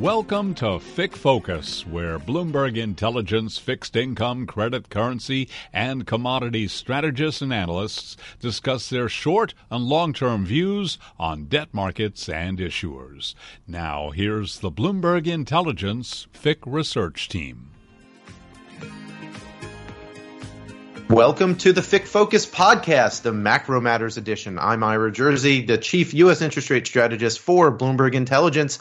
Welcome to FIC Focus, where Bloomberg Intelligence fixed income, credit, currency, and commodities strategists and analysts discuss their short and long-term views on debt markets and issuers. Now, here's the Bloomberg Intelligence FIC research team. Welcome to the FIC Focus podcast, the Macro Matters edition. I'm Ira Jersey, the chief U.S. interest rate strategist for Bloomberg Intelligence.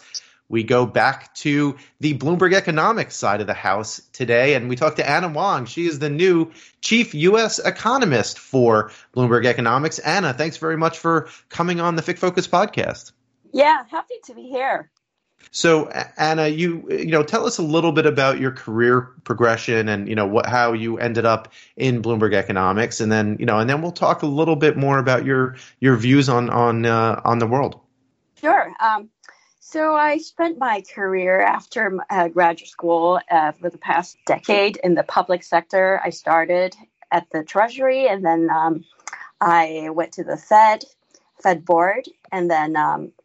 We go back to the Bloomberg Economics side of the house today, and we talk to Anna Wong. She is the new chief U.S. economist for Bloomberg Economics. Anna, thanks very much for coming on the FIC Focus podcast. Yeah, happy to be here. So, Anna, you know, tell us a little bit about your career progression and, you know, how you ended up in Bloomberg Economics, and then, you know, and then we'll talk a little bit more about your views on the world. Sure. So I spent my career after graduate school for the past decade in the public sector. I started at the Treasury, and then I went to the Fed board. And then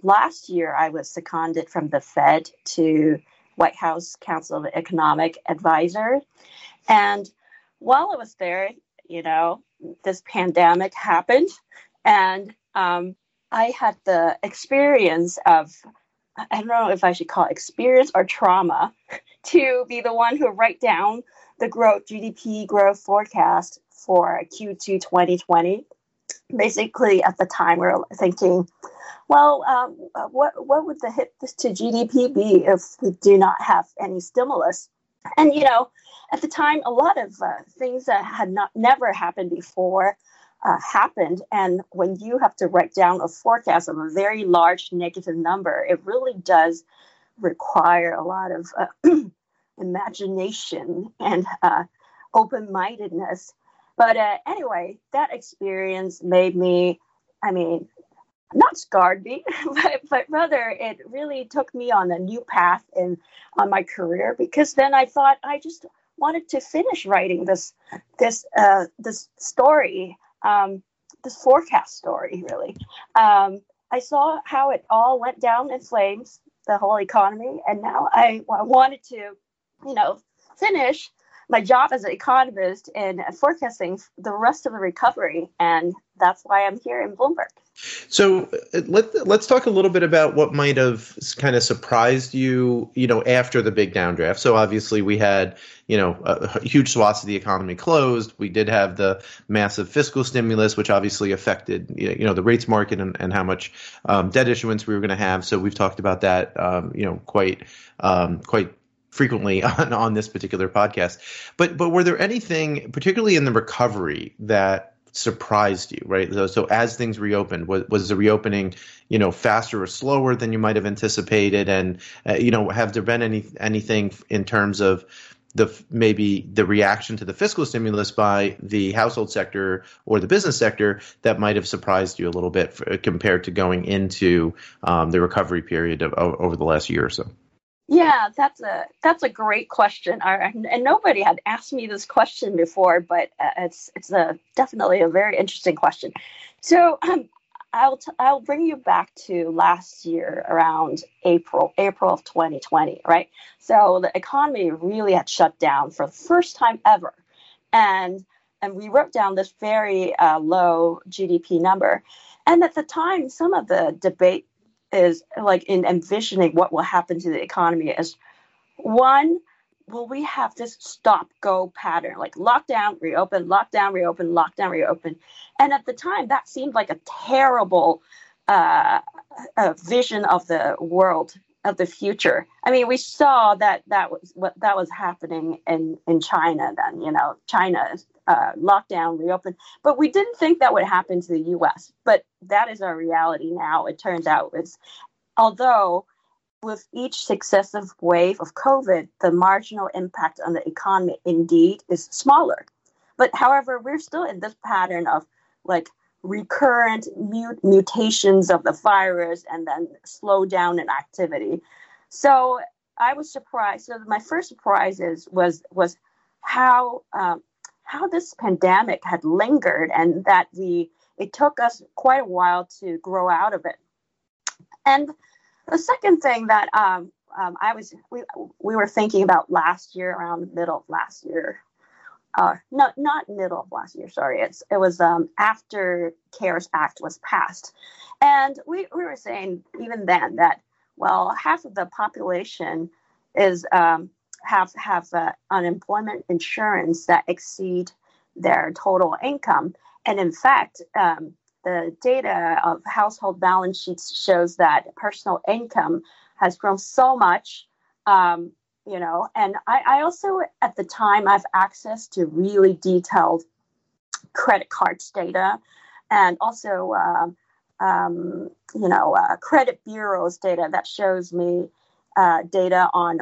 last year, I was seconded from the Fed to White House Council of Economic Advisers. And while I was there, you know, this pandemic happened, and I had the experience of, I don't know if I should call it experience or trauma, to be the one who write down the GDP growth forecast for Q2 2020. Basically, at the time, we were thinking, well, what would the hit to GDP be if we do not have any stimulus? And, you know, at the time, a lot of things that had never happened before happened. And when you have to write down a forecast of a very large negative number, it really does require a lot of imagination and open-mindedness. But anyway, that experience made me, I mean, not scarred me, but rather it really took me on a new path on my career, because then I thought I just wanted to finish writing this story. This forecast story, really. I saw how it all went down in flames, the whole economy, and now I wanted to, you know, finish my job as an economist and forecasting the rest of the recovery, and that's why I'm here in Bloomberg. So let's talk a little bit about what might have kind of surprised you, you know, after the big downdraft. So obviously we had, you know, huge swaths of the economy closed. We did have the massive fiscal stimulus, which obviously affected, you know, the rates market and how much debt issuance we were going to have. So we've talked about that, you know, quite frequently on this particular podcast. But were there anything, particularly in the recovery, that surprised you, right? So as things reopened, was the reopening, you know, faster or slower than you might have anticipated? And, you know, have there been anything in terms of maybe the reaction to the fiscal stimulus by the household sector or the business sector that might have surprised you a little bit compared to going into the recovery period over the last year or so? Yeah, that's a great question, and nobody had asked me this question before, but it's definitely a very interesting question. So I'll bring you back to last year around April of 2020, right? So the economy really had shut down for the first time ever, and we wrote down this very low GDP number, and at the time, some of the debate is like in envisioning what will happen to the economy is, one, will we have this stop-go pattern, like lockdown, reopen, lockdown, reopen, lockdown, reopen? And at the time, that seemed like a terrible vision of the world, of the future. I mean, we saw that was happening in China then, you know, China's lockdown, reopen. But we didn't think that would happen to the U.S., but that is our reality now. It turns out although with each successive wave of COVID, the marginal impact on the economy indeed is smaller. But however, we're still in this pattern of like recurrent mutations of the virus and then slowdown in activity. So I was surprised. So my first surprise was how this pandemic had lingered, and that it took us quite a while to grow out of it. And the second thing that we were thinking about last year, around middle of last year. No, not middle of last year. Sorry, it was after CARES Act was passed, and we were saying even then that half of the population is have unemployment insurance that exceed their total income, and in fact, the data of household balance sheets shows that personal income has grown so much. And I also, at the time, I've access to really detailed credit cards data and also, credit bureaus data that shows me data on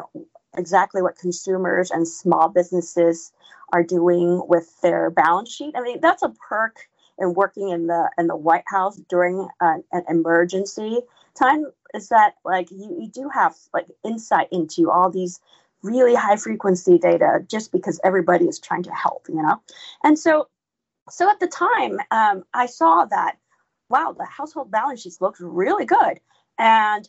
exactly what consumers and small businesses are doing with their balance sheet. I mean, that's a perk in working in the White House during an emergency time, is that you do have insight into all these really high frequency data just because everybody is trying to help, And so at the time, I saw that, the household balance sheets looked really good. And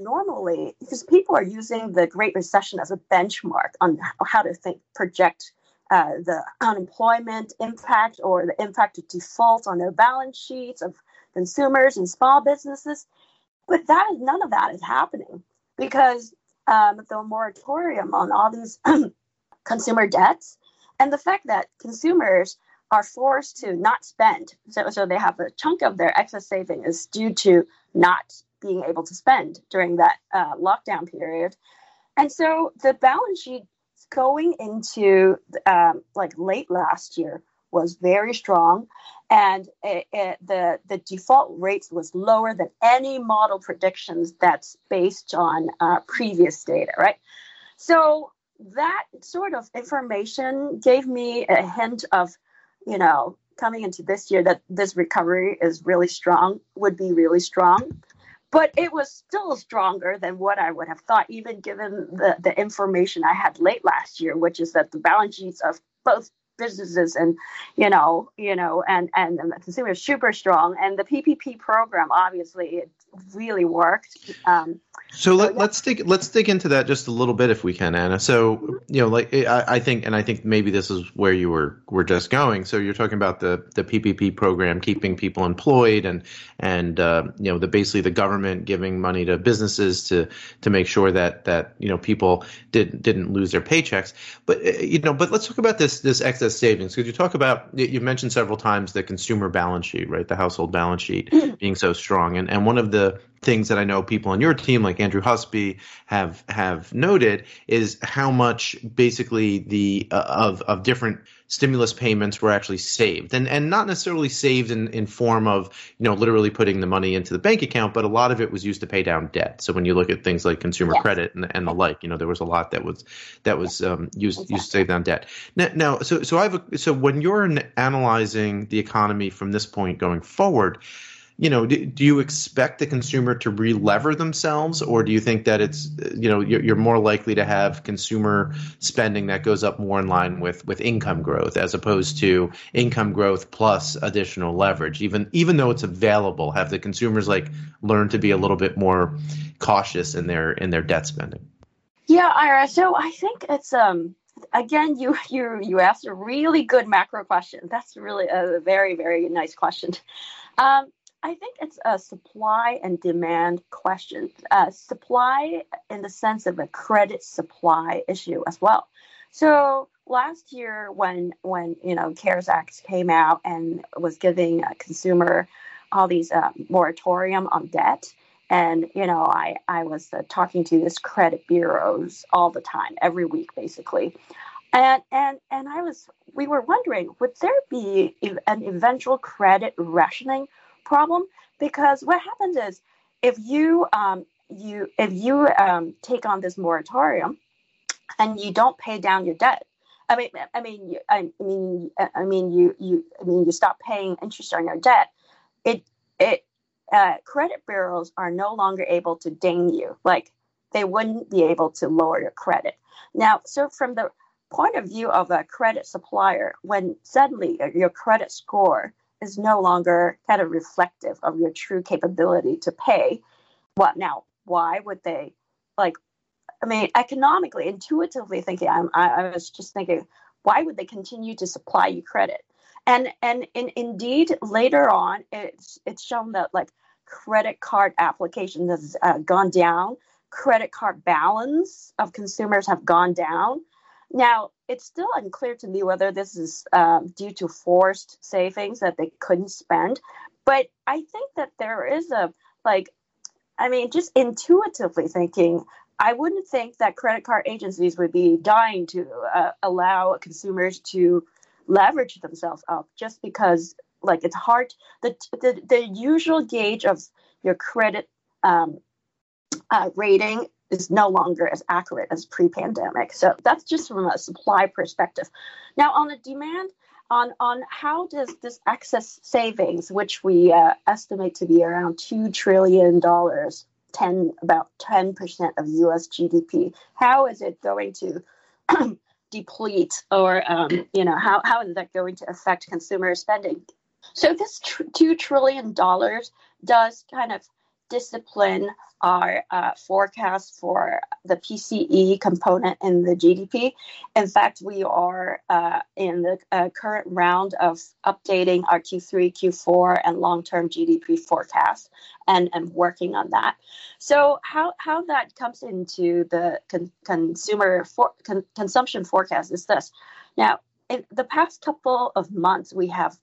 normally, because people are using the Great Recession as a benchmark on how to project the unemployment impact or the impact of default on their balance sheets of consumers and small businesses. But none of that is happening because the moratorium on all these consumer debts and the fact that consumers are forced to not spend. So they have a chunk of their excess saving is due to not being able to spend during that lockdown period. And so the balance sheet going into late last year was very strong, and the default rates was lower than any model predictions that's based on previous data, right? So that sort of information gave me a hint of, coming into this year that this recovery would be really strong. But it was still stronger than what I would have thought, even given the information I had late last year, which is that the balance sheets of both businesses and and the consumer is super strong, and the PPP program obviously it really worked. Let's dig into that just a little bit if we can, Anna. So I think maybe this is where you were just going. So you're talking about the PPP program keeping people employed and basically the government giving money to businesses to make sure that people didn't lose their paychecks. But let's talk about this excess savings, because you mentioned several times the consumer balance sheet, right? The household balance sheet being so strong. And one of the things that I know people on your team, like Andrew Husby, have noted is how much basically the of different stimulus payments were actually saved, and not necessarily saved in form of literally putting the money into the bank account, but a lot of it was used to pay down debt. So when you look at things like consumer credit and the like, there was a lot that was used to pay down debt. Now, so when you're analyzing the economy from this point going forward, do you expect the consumer to re-lever themselves, or do you think that it's, you're more likely to have consumer spending that goes up more in line with income growth as opposed to income growth plus additional leverage, even though it's available? Have the consumers learned to be a little bit more cautious in their debt spending? Yeah, Ira. So I think it's again, you asked a really good macro question. That's really a very, very nice question. I think it's a supply and demand question. Supply in the sense of a credit supply issue as well. So last year, when CARES Act came out and was giving a consumer all these moratorium on debt, and I was talking to these credit bureaus all the time, every week basically, and we were wondering, would there be an eventual credit rationing problem? Because what happens is if you take on this moratorium and you don't pay down your debt, you stop paying interest on your debt, credit bureaus are no longer able to ding you. They wouldn't be able to lower your credit. Now, so from the point of view of a credit supplier, when suddenly your credit score is no longer kind of reflective of your true capability to pay. Why would they I mean, economically, intuitively thinking, I was just thinking, why would they continue to supply you credit? And indeed, later on, it's shown that like credit card application has gone down. Credit card balance of consumers have gone down. Now, it's still unclear to me whether this is due to forced savings that they couldn't spend. But I think that there is just intuitively thinking, I wouldn't think that credit card agencies would be dying to allow consumers to leverage themselves up just because, like, it's hard. The usual gauge of your credit rating is no longer as accurate as pre-pandemic. So that's just from a supply perspective. Now, on the demand, on how does this excess savings, which we estimate to be around $2 trillion, about 10% of U.S. GDP, how is it going to deplete or, how is that going to affect consumer spending? So this $2 trillion does kind of discipline our forecast for the PCE component in the GDP. In fact, we are in the current round of updating our Q3, Q4, and long-term GDP forecast, and working on that. So how that comes into the consumption forecast is this. Now, in the past couple of months, we have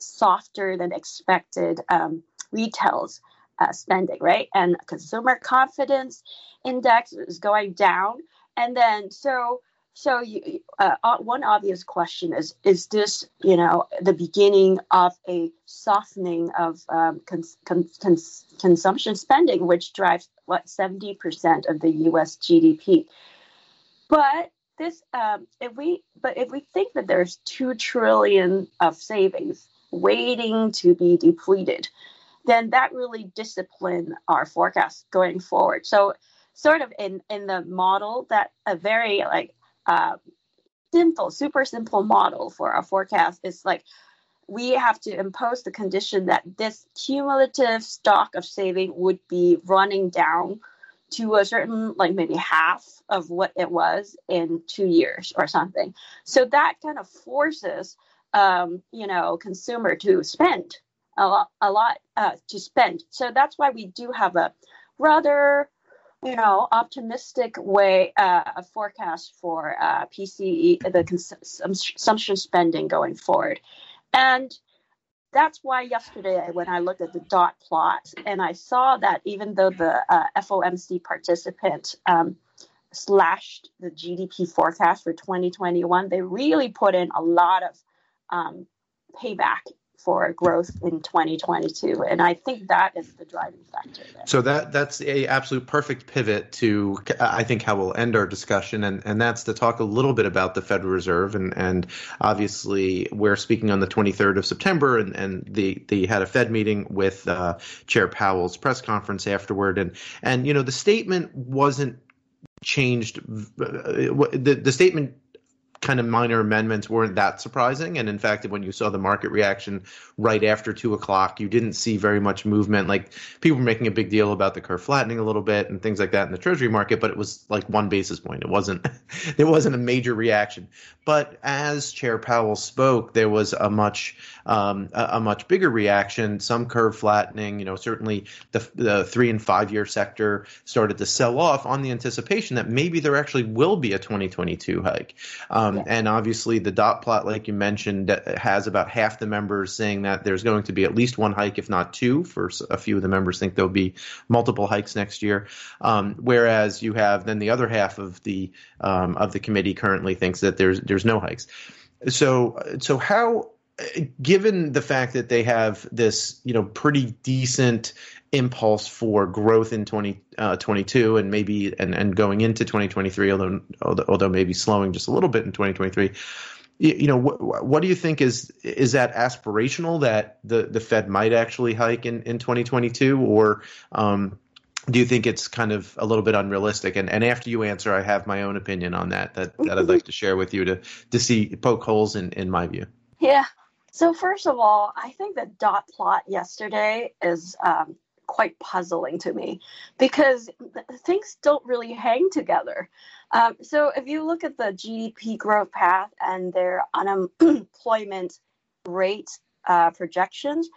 softer than expected retails. Spending, right? And consumer confidence index is going down. And then, so you, one obvious question is this, the beginning of a softening of consumption spending, which drives 70% of the U.S. GDP. But this, if we think that there's $2 trillion of savings waiting to be depleted, then that really discipline our forecast going forward. So sort of in the model, that a very super simple model for our forecast is like, we have to impose the condition that this cumulative stock of saving would be running down to a certain, like maybe half of what it was in 2 years or something. So that kind of forces, consumer to spend. A lot to spend. So that's why we do have a rather, optimistic way a forecast for PCE, the consumption spending going forward. And that's why yesterday when I looked at the dot plot and I saw that even though the FOMC participant slashed the GDP forecast for 2021, they really put in a lot of payback for growth in 2022. And I think that is the driving factor there. So that's a absolute perfect pivot to, I think, how we'll end our discussion. And that's to talk a little bit about the Federal Reserve. And obviously, we're speaking on the 23rd of September, and they had a Fed meeting with Chair Powell's press conference afterward. And the statement wasn't changed. The statement kind of minor amendments weren't that surprising. And in fact, when you saw the market reaction right after 2:00, you didn't see very much movement. Like, people were making a big deal about the curve flattening a little bit and things like that in the Treasury market, but it was like 1 basis point. There wasn't a major reaction. But as Chair Powell spoke, there was a much bigger reaction, some curve flattening, certainly the 3 and 5 year sector started to sell off on the anticipation that maybe there actually will be a 2022 hike. And obviously, the dot plot, like you mentioned, has about half the members saying that there's going to be at least one hike, if not two. For a few of the members think there'll be multiple hikes next year. Whereas you have then the other half of the committee currently thinks that there's no hikes. So how, given the fact that they have this, pretty decent impulse for growth in 2022 and maybe and going into 2023, although maybe slowing just a little bit in 2023, what do you think is that aspirational, that the Fed might actually hike in 2022, or do you think it's kind of a little bit unrealistic? And after you answer, I have my own opinion on that I'd like to share with you to see, poke holes in my view. Yeah. So first of all, I think the dot plot yesterday is quite puzzling to me because things don't really hang together. So if you look at the GDP growth path and their unemployment rate projections,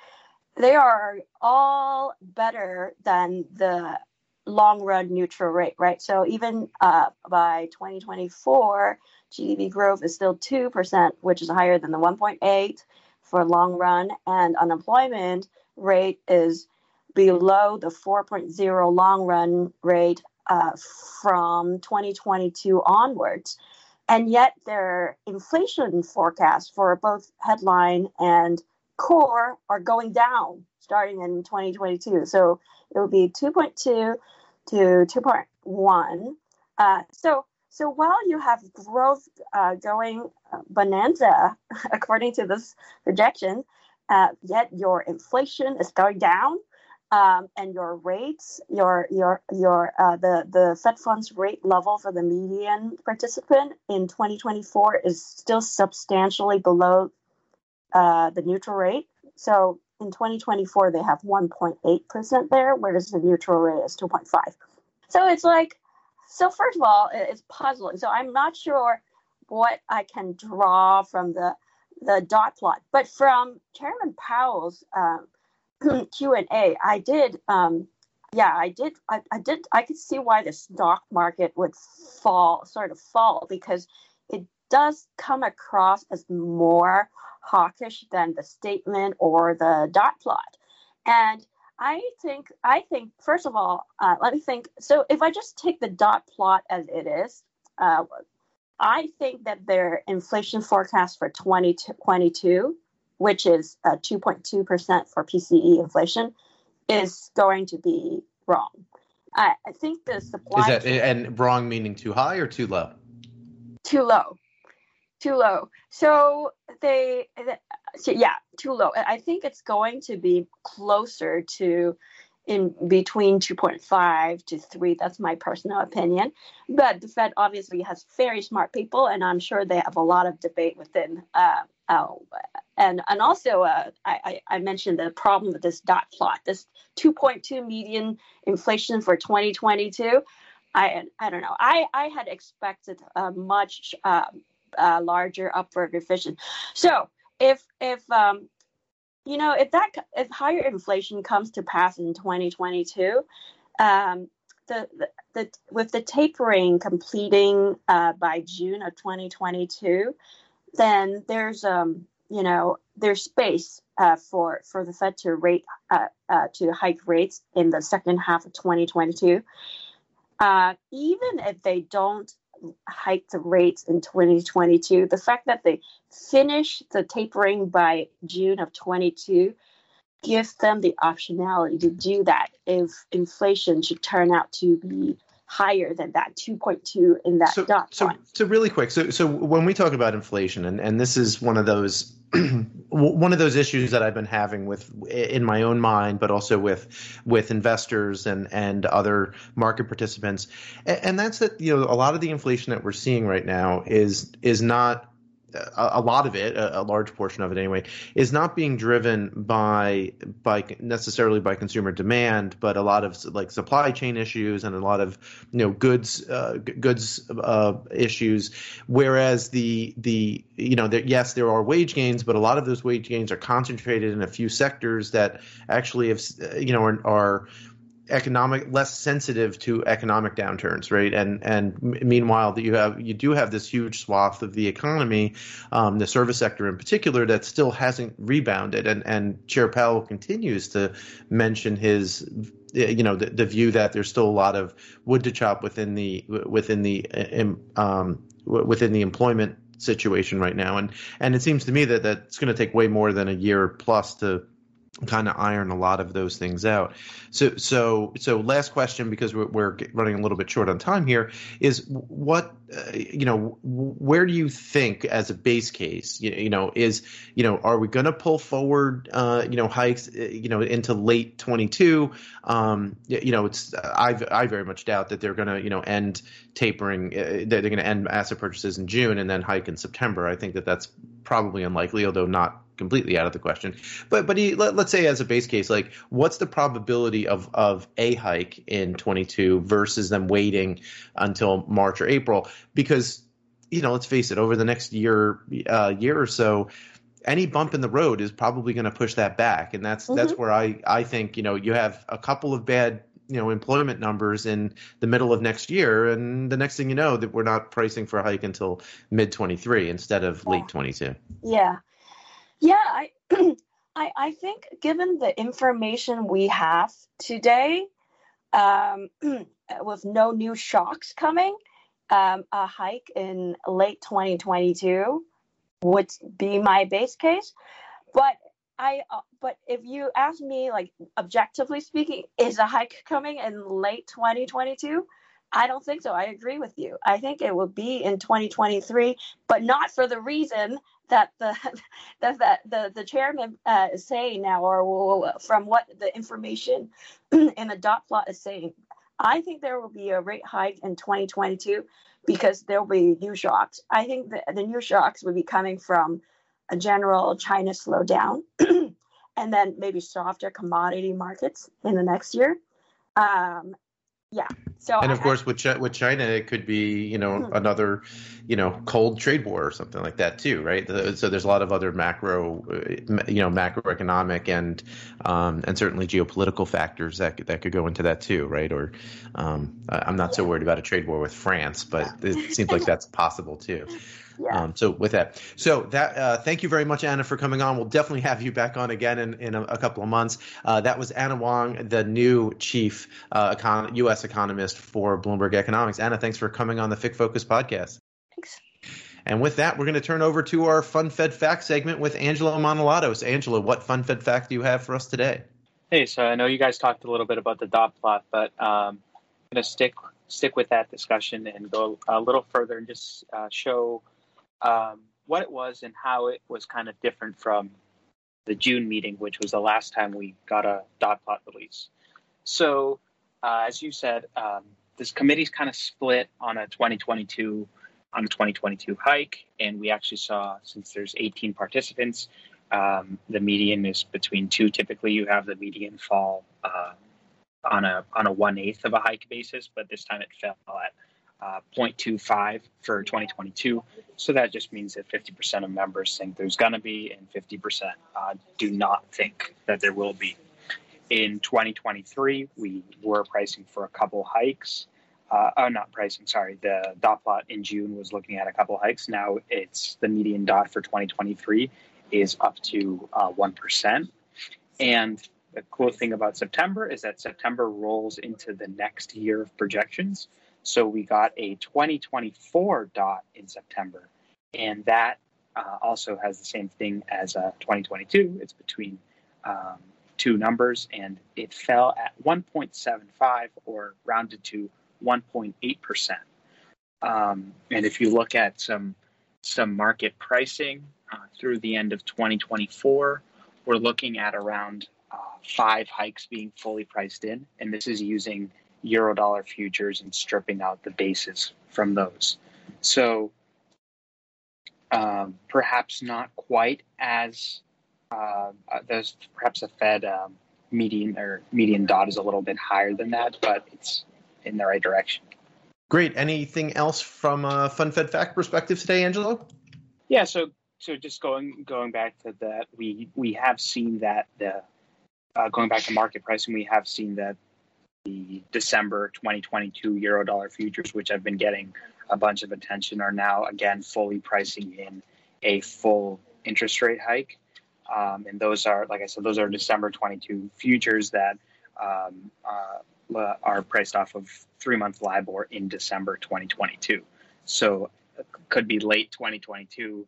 they are all better than the long-run neutral rate, right? So even by 2024, GDP growth is still 2%, which is higher than the 1.8 for long run, and unemployment rate is below the 4.0 long run rate from 2022 onwards. And yet their inflation forecasts for both headline and core are going down starting in 2022. So it would be 2.2 to 2.1. So while you have growth going bonanza, according to this projection, yet your inflation is going down, and your rates, the Fed funds rate level for the median participant in 2024 is still substantially below the neutral rate. So in 2024, they have 1.8% there, whereas the neutral rate is 2.5. So it's like, so first of all, it's puzzling. So I'm not sure what I can draw from the dot plot. But from Chairman Powell's Q&A, I did. I could see why the stock market would fall because it does come across as more hawkish than the statement or the dot plot. And I think first of all, let me think. So if I just take the dot plot as it is, I think that their inflation forecast for 2022, which is 2.2% for PCE inflation, is going to be wrong. I think the supply and wrong meaning too high or too low? Too low. So too low. I think it's going to be closer to in between 2.5 to 3. That's my personal opinion. But the Fed obviously has very smart people, and I'm sure they have a lot of debate within. And also, I mentioned the problem with this dot plot, this 2.2 median inflation for 2022. I don't know. I had expected a much larger upward revision. So if higher inflation comes to pass in 2022, with the tapering completing by June of 2022, then there's space for the Fed to hike rates in the second half of 2022. Even if they don't hike the rates in 2022, the fact that they finish the tapering by June of 2022 gives them the optionality to do that if inflation should turn out to be higher than that 2.2 in that dot. So really quick. So when we talk about inflation, and this is one of those issues that I've been having with in my own mind, but also with investors and other market participants, and that's that a lot of the inflation that we're seeing right now is not. A lot of it, a large portion of it anyway, is not being driven by necessarily by consumer demand, but a lot of like supply chain issues and a lot of goods issues. Whereas yes, there are wage gains, but a lot of those wage gains are concentrated in a few sectors that actually have are less sensitive to economic downturns, right? And meanwhile, that you do have this huge swath of the economy, the service sector in particular, that still hasn't rebounded. And Chair Powell continues to mention his, the view that there's still a lot of wood to chop within the employment situation right now. And it seems to me that that's going to take way more than a year plus to kind of iron a lot of those things out. So last question, because we're running a little bit short on time here, is what where do you think as a base case are we going to pull forward hikes into late 22? It's I very much doubt that they're going to end tapering, they're going to end asset purchases in June and then hike in September. I think that's probably unlikely, although not completely out of the question. But he, let's say as a base case, like what's the probability of a hike in 22 versus them waiting until March or April? Because, you know, let's face it, over the next year or so, any bump in the road is probably going to push that back. And that's where I think, you know, you have a couple of bad, you know, employment numbers in the middle of next year. And the next thing you know, that we're not pricing for a hike until mid 23 instead of late 22. Yeah. Yeah. I think given the information we have today, with no new shocks coming, a hike in late 2022 would be my base case. But but if you ask me, like objectively speaking, is a hike coming in late 2022? I don't think so. I agree with you. I think it will be in 2023, but not for the reason that the chairman is saying now, or from what the information in the dot plot is saying. I think there will be a rate hike in 2022 because there will be new shocks. I think the new shocks will be coming from a general China slowdown and then maybe softer commodity markets in the next year. Yeah. So and of course, with China, it could be, you know, another, you know, cold trade war or something like that too, right? So there's a lot of other macroeconomic and certainly geopolitical factors that could go into that too, right? Or I'm not so worried about a trade war with France, but it seems like that's possible too. Yeah. Thank you very much, Anna, for coming on. We'll definitely have you back on again in a couple of months. That was Anna Wong, the new chief U.S. economist for Bloomberg Economics. Anna, thanks for coming on the FIC Focus podcast. Thanks. And with that, we're going to turn over to our Fun Fed Fact segment with Angela Monolatos. Angela, what Fun Fed Fact do you have for us today? Hey, so I know you guys talked a little bit about the dot plot, but I'm going to stick with that discussion and go a little further and just show what it was and how it was kind of different from the June meeting, which was the last time we got a dot plot release. So, as you said, this committee's kind of split on a 2022 hike, and we actually saw, since there's 18 participants, the median is between two. Typically, you have the median fall on a 1/8 of a hike basis, but this time it fell at 0.25 for 2022. So that just means that 50% of members think there's going to be, and 50% do not think that there will be. In 2023, we were pricing for a couple hikes. The dot plot in June was looking at a couple hikes. Now it's the median dot for 2023 is up to 1%. And the cool thing about September is that September rolls into the next year of projections. So we got a 2024 dot in September, and that also has the same thing as 2022. It's between two numbers, and it fell at 1.75, or rounded to 1.8%. And if you look at some market pricing through the end of 2024, we're looking at around 5 hikes being fully priced in, and this is using Eurodollar futures and stripping out the basis from those. So perhaps not quite as perhaps the Fed median dot is a little bit higher than that, but it's in the right direction. Great. Anything else from a Fun Fed Fact perspective today, Angelo? Yeah. So just going back to that, we have seen that going back to market pricing, we have seen that the December 2022 Eurodollar futures, which have been getting a bunch of attention, are now again fully pricing in a full interest rate hike. And those are, like I said, those are December 22 futures that are priced off of 3-month LIBOR in December 2022. So it could be late 2022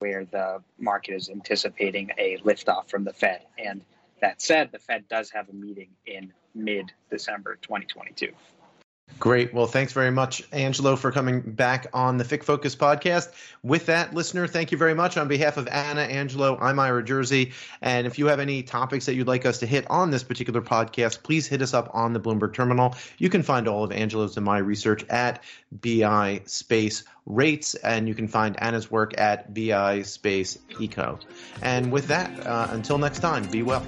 where the market is anticipating a liftoff from the Fed. And that said, the Fed does have a meeting in mid-December 2022. Great. Well, thanks very much, Angelo, for coming back on the FIC Focus podcast. With that, listener, thank you very much. On behalf of Anna, Angelo, I'm Ira Jersey. And if you have any topics that you'd like us to hit on this particular podcast, please hit us up on the Bloomberg Terminal. You can find all of Angelo's and my research at BI space rates, and you can find Anna's work at BI space eco. And with that, until next time, be well.